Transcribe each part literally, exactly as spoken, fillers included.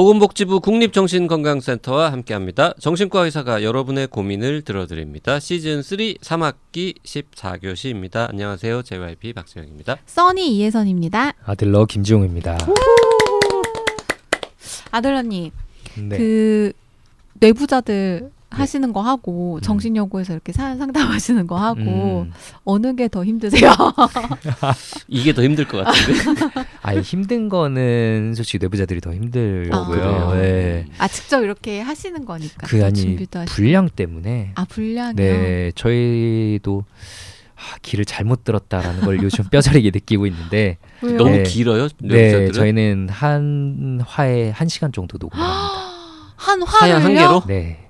보건복지부 국립정신건강센터와 함께합니다. 정신과 의사가 여러분의 고민을 들어드립니다. 시즌 쓰리 삼 학기 십사 교시입니다. 안녕하세요. 제이와이피 박수영입니다. 써니 이혜선입니다. 아들러 김지용입니다. 아들러님, 네. 그 뇌부자들 하시는 네. 거 하고 음. 정신여고에서 이렇게 사, 상담하시는 거 하고 음. 어느 게 더 힘드세요? 이게 더 힘들 것 같은데. 아니, 힘든 거는 솔직히 뇌부자들이 더 힘들고요. 아, 네. 아 직접 이렇게 하시는 거니까. 그 아니 분량 때문에. 아 분량이요? 네, 저희도 아, 길을 잘못 들었다라는 걸 요즘 뼈저리게 느끼고 있는데. 왜요? 너무 네, 길어요? 뇌부자들은? 네, 저희는 한 화에 한 시간 정도 녹음합니다. 한 화를요? 한 개로? 네.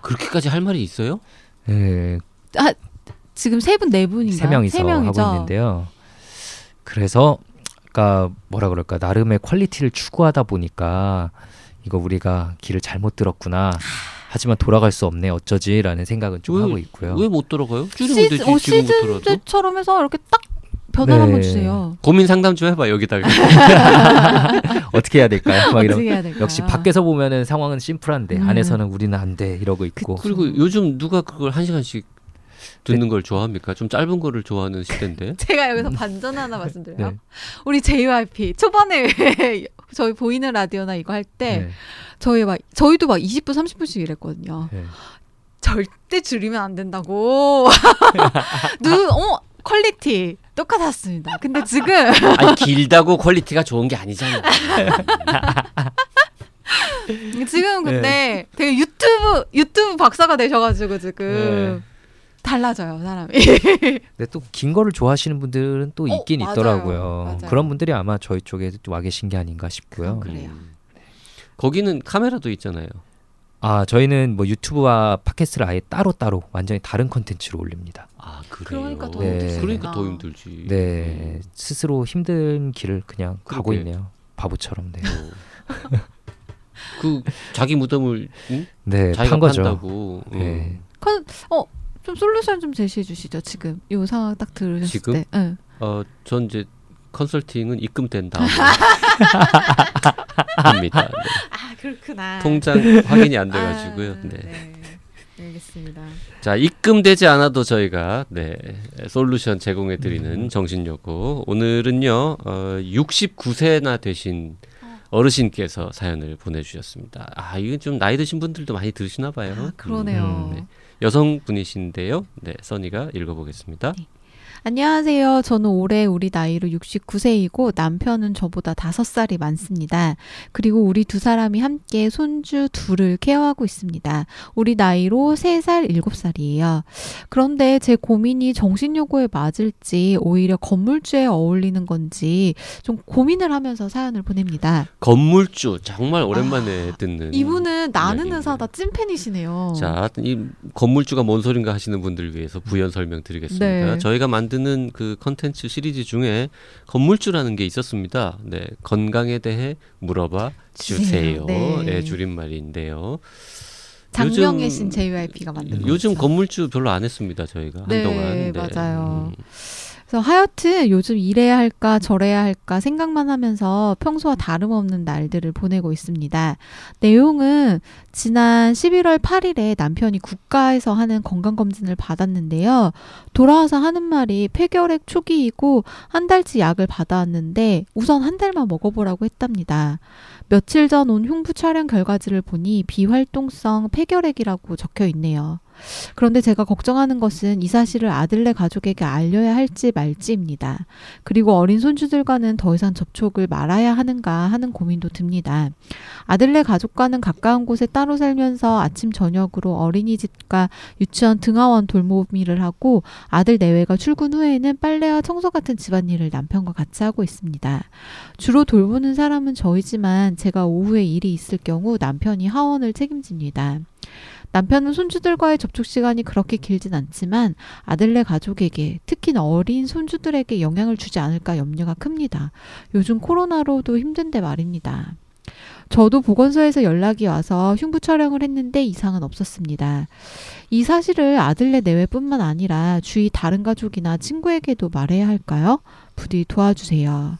그렇게까지 할 말이 있어요? 네. 아, 지금 세 분, 네 분인가요? 세 명이서 세 명이죠. 하고 있는데요. 그래서 아까 뭐라 그럴까 나름의 퀄리티를 추구하다 보니까 이거 우리가 길을 잘못 들었구나. 하지만 돌아갈 수 없네. 어쩌지라는 생각은 좀 왜, 하고 있고요. 왜 못 돌아가요? 줄이면 되지. 어, 시즌 때처럼 해서 이렇게 딱 변화를 네. 한번 주세요. 고민 상담 좀 해봐 여기다. 어떻게 해야 될까요? 막 이런. 해야 될까요? 역시 밖에서 보면은 상황은 심플한데 음. 안에서는 우리는 안 돼 이러고 있고. 그, 그리고 요즘 누가 그걸 한 시간씩 듣는 네. 걸 좋아합니까? 좀 짧은 거를 좋아하는 시대인데. 제가 여기서 반전 하나 말씀드려요. 네. 우리 제이와이피 초반에 저희 보이는 라디오나 이거 할 때 네. 저희 막 저희도 막 이십 분 삼십 분씩 이랬거든요. 네. 절대 줄이면 안 된다고. 누 어. 퀄리티 똑같았습니다. 근데 지금 아니, 길다고 퀄리티가 좋은 게 아니잖아요. 지금 근데 네. 되게 유튜브 유튜브 박사가 되셔가지고 지금 네. 달라져요 사람이. 근데 또 긴 거를 좋아하시는 분들은 또 있긴 오, 있더라고요. 맞아요. 그런 분들이 아마 저희 쪽에 와 계신 게 아닌가 싶고요. 그래요. 음. 거기는 카메라도 있잖아요. 아 저희는 뭐 유튜브와 팟캐스트를 아예 따로 따로 완전히 다른 컨텐츠로 올립니다. 아 그래요. 그러니까 더 힘들지. 네. 그러니까 더 힘들지. 네, 스스로 힘든 길을 그냥 그렇게. 가고 있네요. 바보처럼. 네. 그 자기 무덤을 응? 네, 자기가 판 거죠. 판다고. 네. 음. 어, 좀 솔루션 좀 제시해 주시죠. 지금 이 상황 딱 들으셨을 지금? 때. 네. 어, 전 이제 컨설팅은 입금된 다음에 합니다. 네. 아 그렇구나. 통장 확인이 안 돼가지고요. 아, 네. 네. 알겠습니다. 자, 입금되지 않아도 저희가 네 솔루션 제공해드리는 음. 정신여고 오늘은요 어, 육십구 세나 되신 어르신께서 사연을 보내주셨습니다. 아 이건 좀 나이 드신 분들도 많이 들으시나 봐요. 아, 그러네요. 음, 네. 여성분이신데요. 네, 써니가 읽어보겠습니다. 네. 안녕하세요. 저는 올해 우리 나이로 육십구 세이고 남편은 저보다 다섯 살이 많습니다. 그리고 우리 두 사람이 함께 손주 둘을 케어하고 있습니다. 우리 나이로 세 살, 일곱 살이에요. 그런데 제 고민이 정신여고에 맞을지 오히려 건물주에 어울리는 건지 좀 고민을 하면서 사연을 보냅니다. 건물주 정말 오랜만에 아, 듣는 이분은 나는 이야기인데. 의사다 찐팬이시네요. 자, 이 건물주가 뭔 소린가 하시는 분들을 위해서 부연 설명드리겠습니다. 네. 저희가 만 만드는 그 컨텐츠 시리즈 중에 건물주라는 게 있었습니다. 네, 건강에 대해 물어봐 주세요. 네, 네 줄임말인데요. 장명의 신 제이와이피가 만든 거. 요즘 거였죠? 건물주 별로 안 했습니다. 저희가 네, 한동안. 네, 맞아요. 음. 그래서 하여튼 요즘 이래야 할까 저래야 할까 생각만 하면서 평소와 다름없는 날들을 보내고 있습니다. 내용은 지난 십일월 팔일에 남편이 국가에서 하는 건강검진을 받았는데요. 돌아와서 하는 말이 폐결핵 초기이고 한 달치 약을 받아왔는데 우선 한 달만 먹어보라고 했답니다. 며칠 전 온 흉부 촬영 결과지를 보니 비활동성 폐결핵이라고 적혀 있네요. 그런데 제가 걱정하는 것은 이 사실을 아들네 가족에게 알려야 할지 말지입니다. 그리고 어린 손주들과는 더 이상 접촉을 말아야 하는가 하는 고민도 듭니다. 아들네 가족과는 가까운 곳에 따로 살면서 아침 저녁으로 어린이집과 유치원 등하원 돌보미를 하고 아들 내외가 출근 후에는 빨래와 청소 같은 집안일을 남편과 같이 하고 있습니다. 주로 돌보는 사람은 저이지만 제가 오후에 일이 있을 경우 남편이 하원을 책임집니다. 남편은 손주들과의 접촉시간이 그렇게 길진 않지만 아들네 가족에게 특히 어린 손주들에게 영향을 주지 않을까 염려가 큽니다. 요즘 코로나로도 힘든데 말입니다. 저도 보건소에서 연락이 와서 흉부 촬영을 했는데 이상은 없었습니다. 이 사실을 아들네 내외뿐만 아니라 주위 다른 가족이나 친구에게도 말해야 할까요? 부디 도와주세요.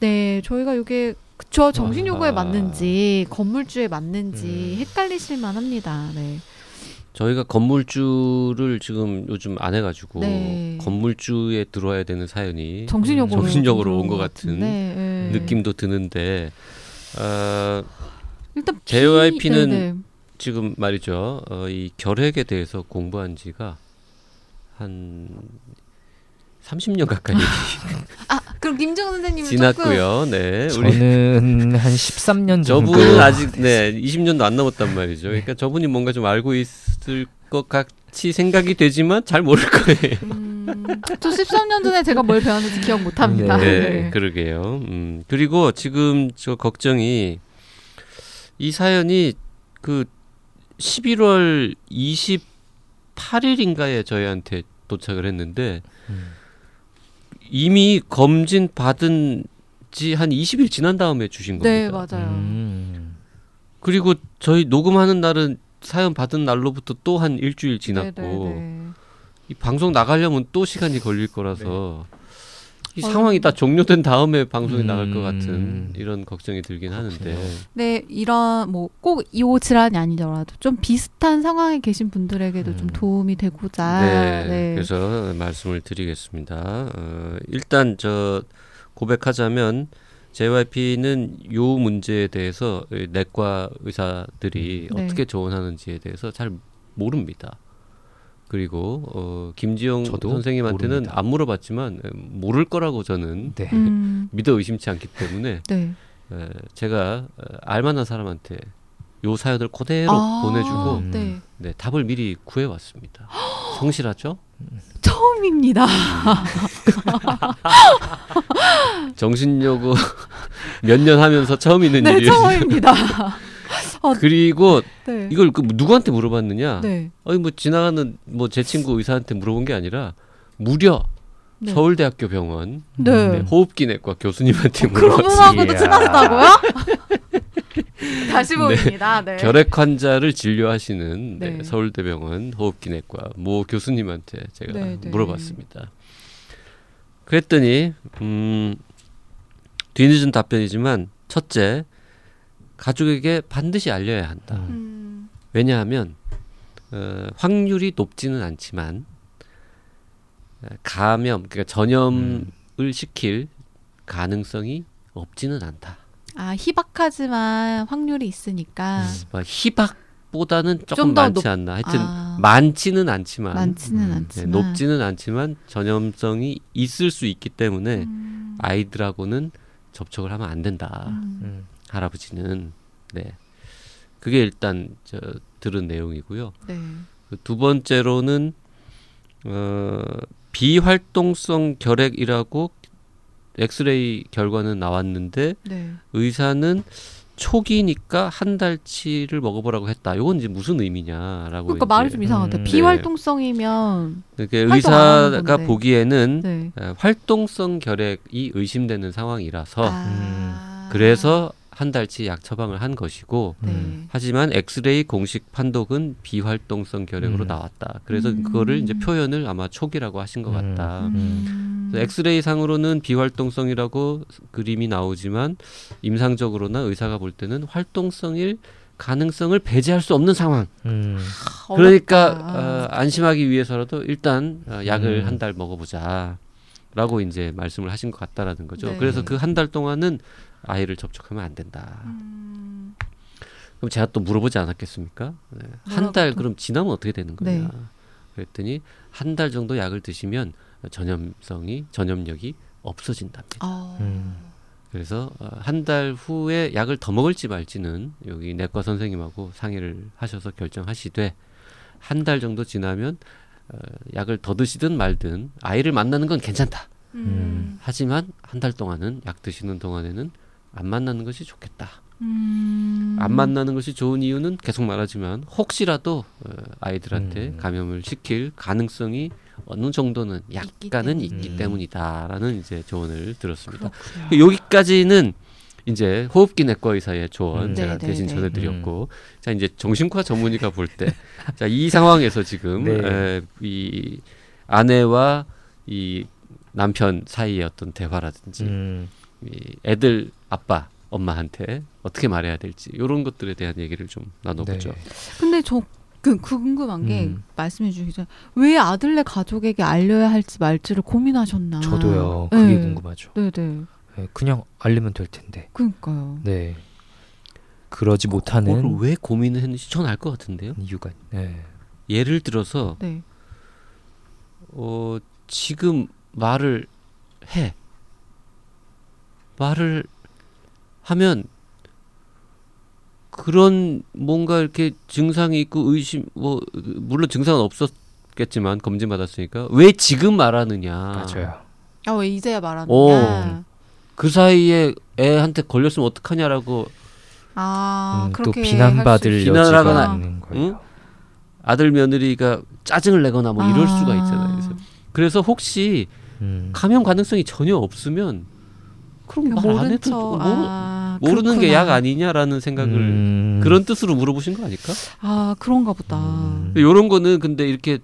네, 저희가 이게 그쵸. 정신요구에 아, 맞는지 건물주에 맞는지 음. 헷갈리실 만합니다. 네. 저희가 건물주를 지금 요즘 안 해가지고 네. 건물주에 들어야 되는 사연이 정신요구로, 정신적으로 온 것 같은 네, 네. 느낌도 드는데 어, 일단 제이와이피는 네, 네. 지금 말이죠. 어, 이 결핵에 대해서 공부한 지가 한 삼십 년 가까이 아 그럼 김정은 선생님은 지났고요. 조금... 네, 저는 한 십삼 년 정도. 저분은 아직 네 이십 년도 안 남았단 말이죠. 그러니까 저분이 뭔가 좀 알고 있을 것 같이 생각이 되지만 잘 모를 거예요. 음, 저 십삼 년 전에 제가 뭘 배웠는지 기억 못합니다. 네, 네, 그러게요. 음, 그리고 지금 저 걱정이 이 사연이 그 십일월 이십팔일인가에 저희한테 도착을 했는데 음. 이미 검진 받은 지 한 이십 일 지난 다음에 주신 겁니다. 네, 맞아요. 음. 그리고 저희 녹음하는 날은 사연 받은 날로부터 또 한 일주일 지났고 네네네. 이 방송 나가려면 또 시간이 걸릴 거라서 네. 이 상황이 다 종료된 다음에 방송이 음. 나갈 것 같은 이런 걱정이 들긴 그렇군요. 하는데 네, 이런 뭐 꼭 이 질환이 아니더라도 좀 비슷한 상황에 계신 분들에게도 음. 좀 도움이 되고자 네, 네. 그래서 말씀을 드리겠습니다. 어, 일단 저 고백하자면 제이와이피는 요 문제에 대해서 내과 의사들이 네. 어떻게 조언하는지에 대해서 잘 모릅니다. 그리고 어, 김지영 선생님한테는 모릅니다. 안 물어봤지만 모를 거라고 저는 네. 음. 믿어 의심치 않기 때문에 네. 에, 제가 알만한 사람한테 요 사연을 그대로 아~ 보내주고 음. 네. 네, 답을 미리 구해왔습니다. 성실하죠? 처음입니다. 정신요구 몇 년 하면서 처음 있는 네, 일이에요. 처음입니다. 어, 그리고 네. 이걸 그 누구한테 물어봤느냐? 네. 아니 뭐 지나가는 뭐 제 친구 의사한테 물어본 게 아니라 무려 네. 서울대학교 병원 네. 네, 호흡기내과 교수님한테 어, 물어봤어요. 그런 분하고도 친하시다고요? 다시 봅니다. 네. 네. 결핵 환자를 진료하시는 네. 네, 서울대병원 호흡기내과 모 교수님한테 제가 네, 네. 물어봤습니다. 그랬더니 음, 뒤늦은 답변이지만 첫째, 가족에게 반드시 알려야 한다. 음. 왜냐하면 어, 확률이 높지는 않지만 감염, 그러니까 전염을 음. 시킬 가능성이 없지는 않다. 아, 희박하지만 확률이 있으니까. 음. 희박보다는 조금 많지 높... 않나. 하여튼 아. 많지는 않지만, 많지는 음. 않지만. 네, 높지는 않지만 전염성이 있을 수 있기 때문에 음. 아이들하고는 접촉을 하면 안 된다. 음. 음. 할아버지는 네 그게 일단 저 들은 내용이고요. 네. 두 번째로는 어, 비활동성 결핵이라고 엑스레이 결과는 나왔는데 네. 의사는 초기니까 한 달치를 먹어보라고 했다. 이건 이제 무슨 의미냐라고. 그러니까 말이 좀 이상하다. 음. 비활동성이면 그러니까 의사가 보기에는 네. 활동성 결핵이 의심되는 상황이라서 아. 그래서 한 달치 약 처방을 한 것이고 네. 하지만 엑스레이 공식 판독은 비활동성 결핵으로 음. 나왔다. 그래서 음. 그거를 이제 표현을 아마 초기라고 하신 것 음. 같다. 음. 엑스레이 상으로는 비활동성이라고 그림이 나오지만 임상적으로나 의사가 볼 때는 활동성일 가능성을 배제할 수 없는 상황. 음. 그러니까 어, 안심하기 위해서라도 일단 어, 약을 음. 한 달 먹어보자 라고 이제 말씀을 하신 것 같다라는 거죠. 네. 그래서 그 한 달 동안은 아이를 접촉하면 안 된다. 음... 그럼 제가 또 물어보지 않았겠습니까? 네. 한 달 그럼 지나면 어떻게 되는 거냐? 네. 그랬더니 한 달 정도 약을 드시면 전염성이 전염력이 없어진답니다. 어... 음. 그래서 한 달 후에 약을 더 먹을지 말지는 여기 내과 선생님하고 상의를 하셔서 결정하시되 한 달 정도 지나면 약을 더 드시든 말든 아이를 만나는 건 괜찮다. 음. 하지만 한 달 동안은 약 드시는 동안에는 안 만나는 것이 좋겠다. 음. 안 만나는 것이 좋은 이유는 계속 말하지만 혹시라도 아이들한테 음. 감염을 시킬 가능성이 어느 정도는 약간은 있기, 있기 음. 때문이다라는 이제 조언을 들었습니다. 그렇구나. 여기까지는 이제 호흡기 내과 의사의 조언 음. 제가 네네네. 대신 전해드렸고 음. 자 이제 정신과 전문의가 볼 때 자 이 상황에서 지금 네. 에, 이 아내와 이 남편 사이의 어떤 대화라든지 음. 이 애들 아빠 엄마한테 어떻게 말해야 될지 이런 것들에 대한 얘기를 좀 나눠보죠. 네. 근데 저 그, 그 궁금한 게 음. 말씀해 주시기 전에 왜 아들네 가족에게 알려야 할지 말지를 고민하셨나. 저도요. 그게 네. 궁금하죠. 네네. 네, 그냥 알리면 될 텐데. 그러니까요. 네. 그러지 못하는. 왜 고민을 했는지 전 알 것 같은데요. 이유가. 네. 예를 들어서 네. 어, 지금 말을 해. 말을 하면 그런 뭔가 이렇게 증상이 있고 의심 뭐 물론 증상은 없었겠지만 검진 받았으니까 왜 지금 말하느냐. 맞아요. 아, 왜 이제야 말하느냐. 어, 그 사이에 애한테 걸렸으면 어떡하냐라고. 아, 음, 그렇게 또 비난받을 여지가 있는 거예요. 응? 아들 며느리가 짜증을 내거나 뭐 이럴 아. 수가 있잖아요. 그래서, 그래서 혹시 음. 감염 가능성이 전혀 없으면 그럼 말 안 해도 모르, 아, 모르는 게 약 아니냐라는 생각을 음. 그런 뜻으로 물어보신 거 아닐까? 아, 그런가 보다. 음. 이런 거는 근데 이렇게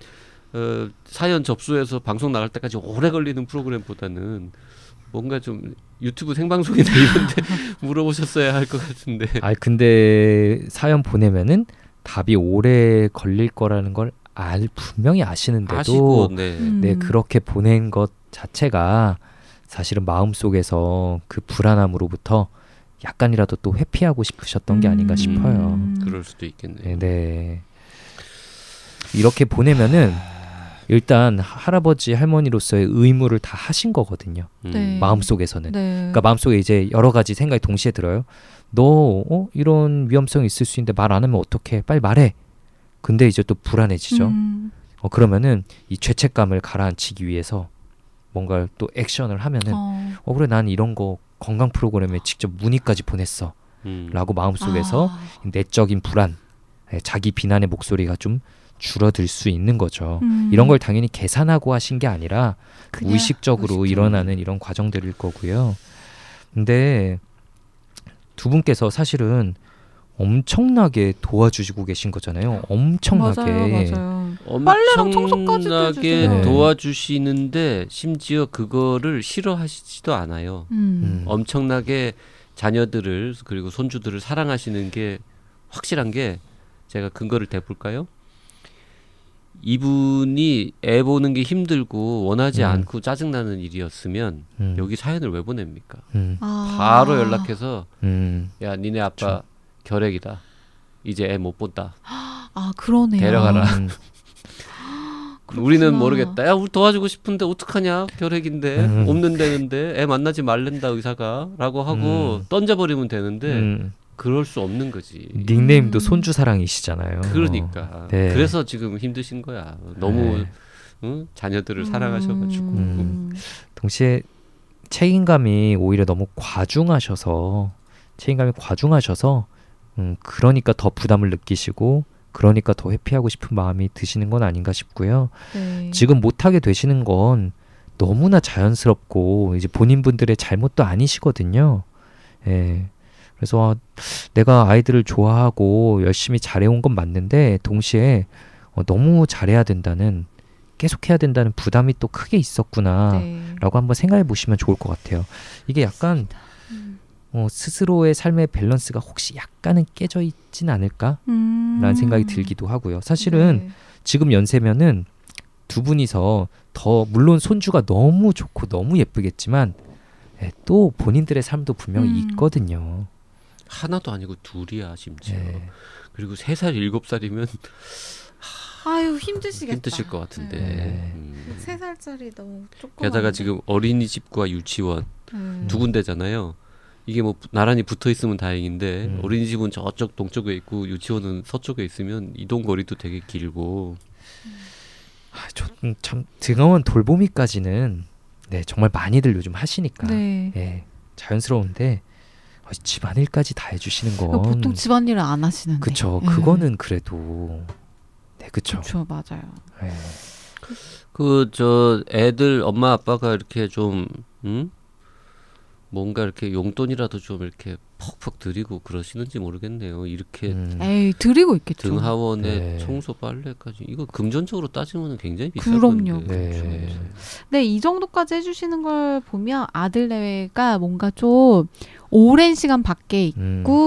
어, 사연 접수해서 방송 나갈 때까지 오래 걸리는 프로그램보다는 뭔가 좀 유튜브 생방송이나 이런데 물어보셨어야 할 것 같은데. 아, 근데 사연 보내면은 답이 오래 걸릴 거라는 걸 알, 분명히 아시는데도 아시고, 네. 음. 네, 그렇게 보낸 것 자체가 사실은 마음속에서 그 불안함으로부터 약간이라도 또 회피하고 싶으셨던 음. 게 아닌가 싶어요. 음. 그럴 수도 있겠네요. 네. 이렇게 보내면은 일단 할아버지 할머니로서의 의무를 다 하신 거거든요. 음. 네. 마음속에서는. 네. 그러니까 마음속에 이제 여러 가지 생각이 동시에 들어요. 너 어? 이런 위험성이 있을 수 있는데 말 안 하면 어떡해. 빨리 말해. 근데 이제 또 불안해지죠. 음. 어, 그러면은 이 죄책감을 가라앉히기 위해서 뭔가 또 액션을 하면은 어, 어 그래 난 이런 거 건강 프로그램에 직접 문의까지 보냈어 음. 라고 마음속에서 아. 내적인 불안, 자기 비난의 목소리가 좀 줄어들 수 있는 거죠. 음. 이런 걸 당연히 계산하고 하신 게 아니라 무의식적으로 무식적으로. 일어나는 이런 과정들일 거고요. 근데 두 분께서 사실은 엄청나게 도와주시고 계신 거잖아요. 엄청나게. 맞아요, 맞아요. 빨래랑 청소까지 엄청나게 도와주시는데 심지어 그거를 싫어하시지도 않아요. 음. 음. 엄청나게 자녀들을 그리고 손주들을 사랑하시는 게 확실한 게 제가 근거를 대볼까요? 이분이 애 보는 게 힘들고 원하지 음. 않고 짜증나는 일이었으면 음. 여기 사연을 왜 보냅니까? 음. 아. 바로 연락해서 음. 야 니네 아빠 그쵸. 결핵이다. 이제 애 못 본다. 아, 그러네요. 데려가라. 음. 우리는 모르겠다. 야, 우리 도와주고 싶은데 어떡하냐? 결핵인데 음. 없는데는데 애 만나지 말랜다 의사가 라고 하고 음. 던져버리면 되는데 음. 그럴 수 없는 거지. 닉네임도 음. 손주 사랑이시잖아요. 그러니까. 네. 그래서 지금 힘드신 거야. 너무 네. 응? 자녀들을 음. 사랑하셔가지고. 음. 동시에 책임감이 오히려 너무 과중하셔서 책임감이 과중하셔서 음, 그러니까 더 부담을 느끼시고 그러니까 더 회피하고 싶은 마음이 드시는 건 아닌가 싶고요. 네. 지금 못하게 되시는 건 너무나 자연스럽고 이제 본인분들의 잘못도 아니시거든요. 예. 그래서 아, 내가 아이들을 좋아하고 열심히 잘해온 건 맞는데 동시에 어, 너무 잘해야 된다는 계속해야 된다는 부담이 또 크게 있었구나 네. 라고 한번 생각해 보시면 좋을 것 같아요. 이게 약간 어, 스스로의 삶의 밸런스가 혹시 약간은 깨져 있진 않을까라는 음. 생각이 들기도 하고요. 사실은 네. 지금 연세면은 두 분이서 더 물론 손주가 너무 좋고 너무 예쁘겠지만 예, 또 본인들의 삶도 분명히 음. 있거든요. 하나도 아니고 둘이야 심지어. 네. 그리고 세 살, 일곱 살이면 아유 힘드시겠다. 힘드실 것 같은데. 네. 음. 세 살짜리 너무 조금. 게다가 지금 어린이집과 유치원 음. 두 군데잖아요. 이게 뭐 나란히 붙어 있으면 다행인데 음. 어린이집은 저쪽 동쪽에 있고 유치원은 서쪽에 있으면 이동 거리도 되게 길고. 음. 아, 저 참 등하원 돌보미까지는 네 정말 많이들 요즘 하시니까 네. 네, 자연스러운데 어, 집안일까지 다 해주시는 건 보통 집안일을 안 하시는데. 그렇죠. 네. 그거는 그래도 네 그렇죠. 그렇죠 맞아요. 네. 그 저 애들 엄마 아빠가 이렇게 좀 음? 뭔가 이렇게 용돈이라도 좀 이렇게 퍽퍽 드리고 그러시는지 모르겠네요. 이렇게 음. 에이, 드리고 있겠죠. 등하원에 네. 청소 빨래까지 이거 금전적으로 따지면 굉장히 비싼 건데. 그럼요. 네. 그렇죠. 네. 네, 이 정도까지 해주시는 걸 보면 아들내외가 뭔가 좀 오랜 시간 밖에 있고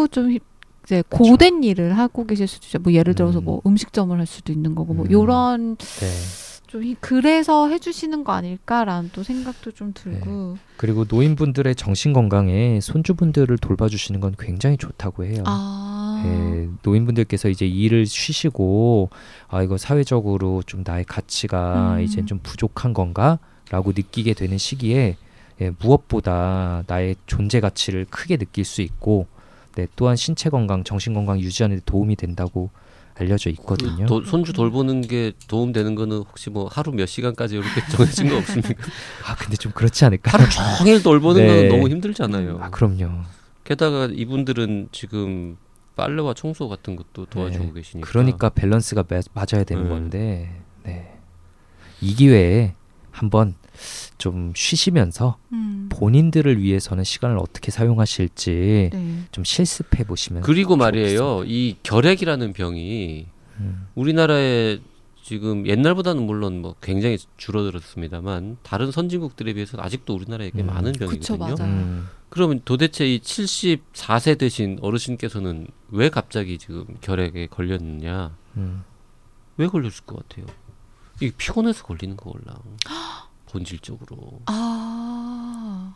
음. 좀 이제 그렇죠. 고된 일을 하고 계실 수도 있죠. 뭐 예를 들어서 음. 뭐 음식점을 할 수도 있는 거고 뭐 이런 음. 네. 좀 그래서 해주시는 거 아닐까라는 또 생각도 좀 들고 네. 그리고 노인분들의 정신건강에 손주분들을 돌봐주시는 건 굉장히 좋다고 해요. 아~ 네, 노인분들께서 이제 일을 쉬시고 아 이거 사회적으로 좀 나의 가치가 음. 이제 좀 부족한 건가? 라고 느끼게 되는 시기에 예, 무엇보다 나의 존재 가치를 크게 느낄 수 있고 네, 또한 신체 건강, 정신 건강 유지하는 데 도움이 된다고 알려져 있거든요. 도, 손주 돌보는 게 도움되는 거는 혹시 뭐 하루 몇 시간까지 이렇게 정해진 거 없습니까? 아 근데 좀 그렇지 않을까? 하루 종일 돌보는 네. 건 너무 힘들잖아요. 아 그럼요. 게다가 이분들은 지금 빨래와 청소 같은 것도 도와주고 네. 계시니까. 그러니까 밸런스가 마, 맞아야 되는 네. 건데 네. 이 기회에 한번 좀 쉬시면서 음. 본인들을 위해서는 시간을 어떻게 사용하실지 네. 좀 실습해 보시면 그리고 말이에요. 이 결핵이라는 병이 음. 우리나라에 지금 옛날보다는 물론 뭐 굉장히 줄어들었습니다만 다른 선진국들에 비해서는 아직도 우리나라에 꽤 음. 많은 병이거든요. 그쵸, 음. 그러면 도대체 이 칠십사 세 되신 어르신께서는 왜 갑자기 지금 결핵에 걸렸느냐 음. 왜 걸렸을 것 같아요? 이게 피곤해서 걸리는 거올라 본질적으로. 아.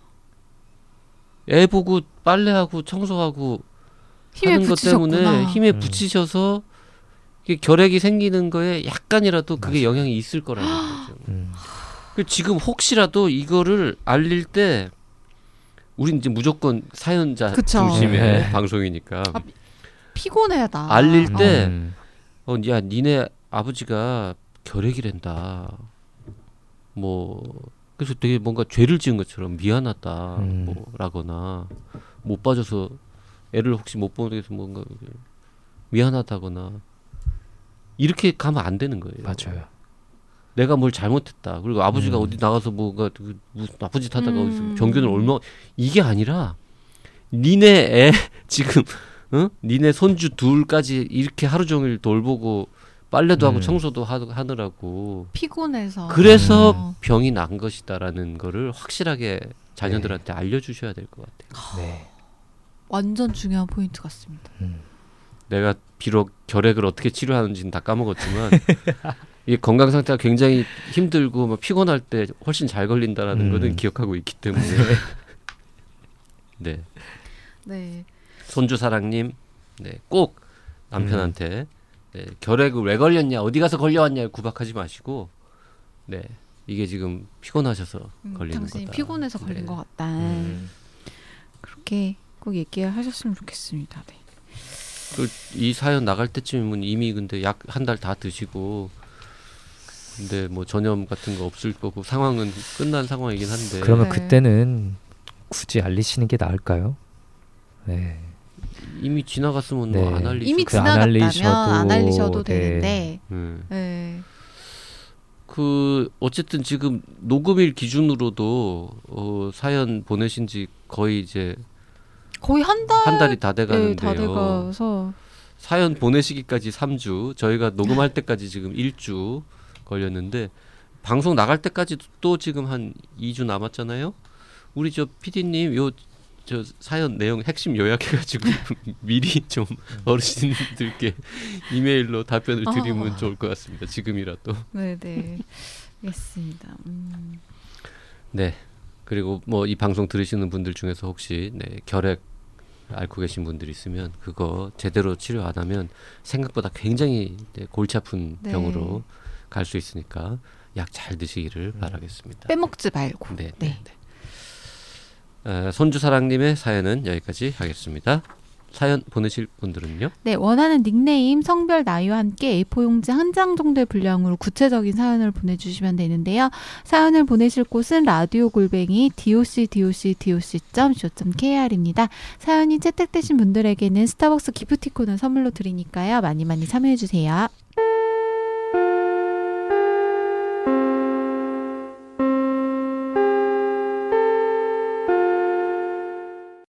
애 보고 빨래하고 청소하고 힘에 하는 것 붙이셨구나. 때문에 힘에 음. 붙이셔서 이게 결핵이 생기는 거에 약간이라도 맞아. 그게 영향이 있을 거라는 거죠. 음. 지금 혹시라도 이거를 알릴 때 우린 이제 무조건 사연자 그쵸. 중심의 네. 방송이니까 아, 피곤해다. 알릴 때 음. 어, 야 니네 아버지가 결핵이란다. 뭐 그래서 되게 뭔가 죄를 지은 것처럼 미안하다 음. 뭐라거나 못 봐줘서 애를 혹시 못 보는 데서 뭔가 미안하다거나 이렇게 가면 안 되는 거예요. 맞아요. 내가 뭘 잘못했다. 그리고 아버지가 음. 어디 나가서 뭐가 무슨 나쁜 짓 하다가 음. 병균을 얼마 이게 아니라 니네 애 지금 응? 니네 손주 둘까지 이렇게 하루 종일 돌보고 빨래도 음. 하고 청소도 하, 하느라고 피곤해서 그래서 음. 병이 난 것이다라는 거를 확실하게 자녀들한테 네. 알려주셔야 될 것 같아요. 네. 완전 중요한 포인트 같습니다. 음. 내가 비록 결핵을 어떻게 치료하는지는 다 까먹었지만 이게 건강 상태가 굉장히 힘들고 막 피곤할 때 훨씬 잘 걸린다라는 음. 거는 기억하고 있기 때문에 네. 네. 손주 사랑님 네. 꼭 남편한테 음. 네, 결핵을 왜 걸렸냐 어디 가서 걸려왔냐 구박하지 마시고 네 이게 지금 피곤하셔서 음, 걸린 거다. 당신이 피곤해서 네. 걸린 것 같다. 음. 그렇게 꼭 얘기하셨으면 좋겠습니다. 네. 그, 이 사연 나갈 때쯤이면 이미 근데 약 한 달 다 드시고 근데 뭐 전염 같은 거 없을 거고 상황은 끝난 상황이긴 한데 그러면 네. 그때는 굳이 알리시는 게 나을까요? 네. 이미 지나갔으면 네. 뭐 안 알리셔도 이미 지나갔다면 안 알리셔도 네. 되는데 음. 네. 그 어쨌든 지금 녹음일 기준으로도 어, 사연 보내신 지 거의 이제 거의 한 달 한 달이 다 돼가는데요. 네, 다 돼가서 사연 보내시기까지 삼 주 저희가 녹음할 때까지 지금 일 주 걸렸는데 방송 나갈 때까지도 또 지금 한 이 주 남았잖아요. 우리 저 피디님 요 저 사연 내용 핵심 요약해가지고 미리 좀 어르신들께 이메일로 답변을 드리면 어. 좋을 것 같습니다. 지금이라도. 네네. 알겠습니다. 음. 네. 그리고 뭐 이 방송 들으시는 분들 중에서 혹시 네, 결핵 앓고 계신 분들이 있으면 그거 제대로 치료 안 하면 생각보다 굉장히 네, 골치 아픈 네. 병으로 갈 수 있으니까 약 잘 드시기를 음. 바라겠습니다. 빼먹지 말고. 네. 네. 네. 어, 손주사랑님의 사연은 여기까지 하겠습니다. 사연 보내실 분들은요? 네, 원하는 닉네임, 성별, 나이와 함께 에이포 용지 한 장 정도의 분량으로 구체적인 사연을 보내주시면 되는데요. 사연을 보내실 곳은 라디오 골뱅이 디 오 씨 닷 오 씨 닷 오 씨 닷 씨 오 닷 케이 알입니다. 사연이 채택되신 분들에게는 스타벅스 기프티콘을 선물로 드리니까요. 많이 많이 참여해주세요.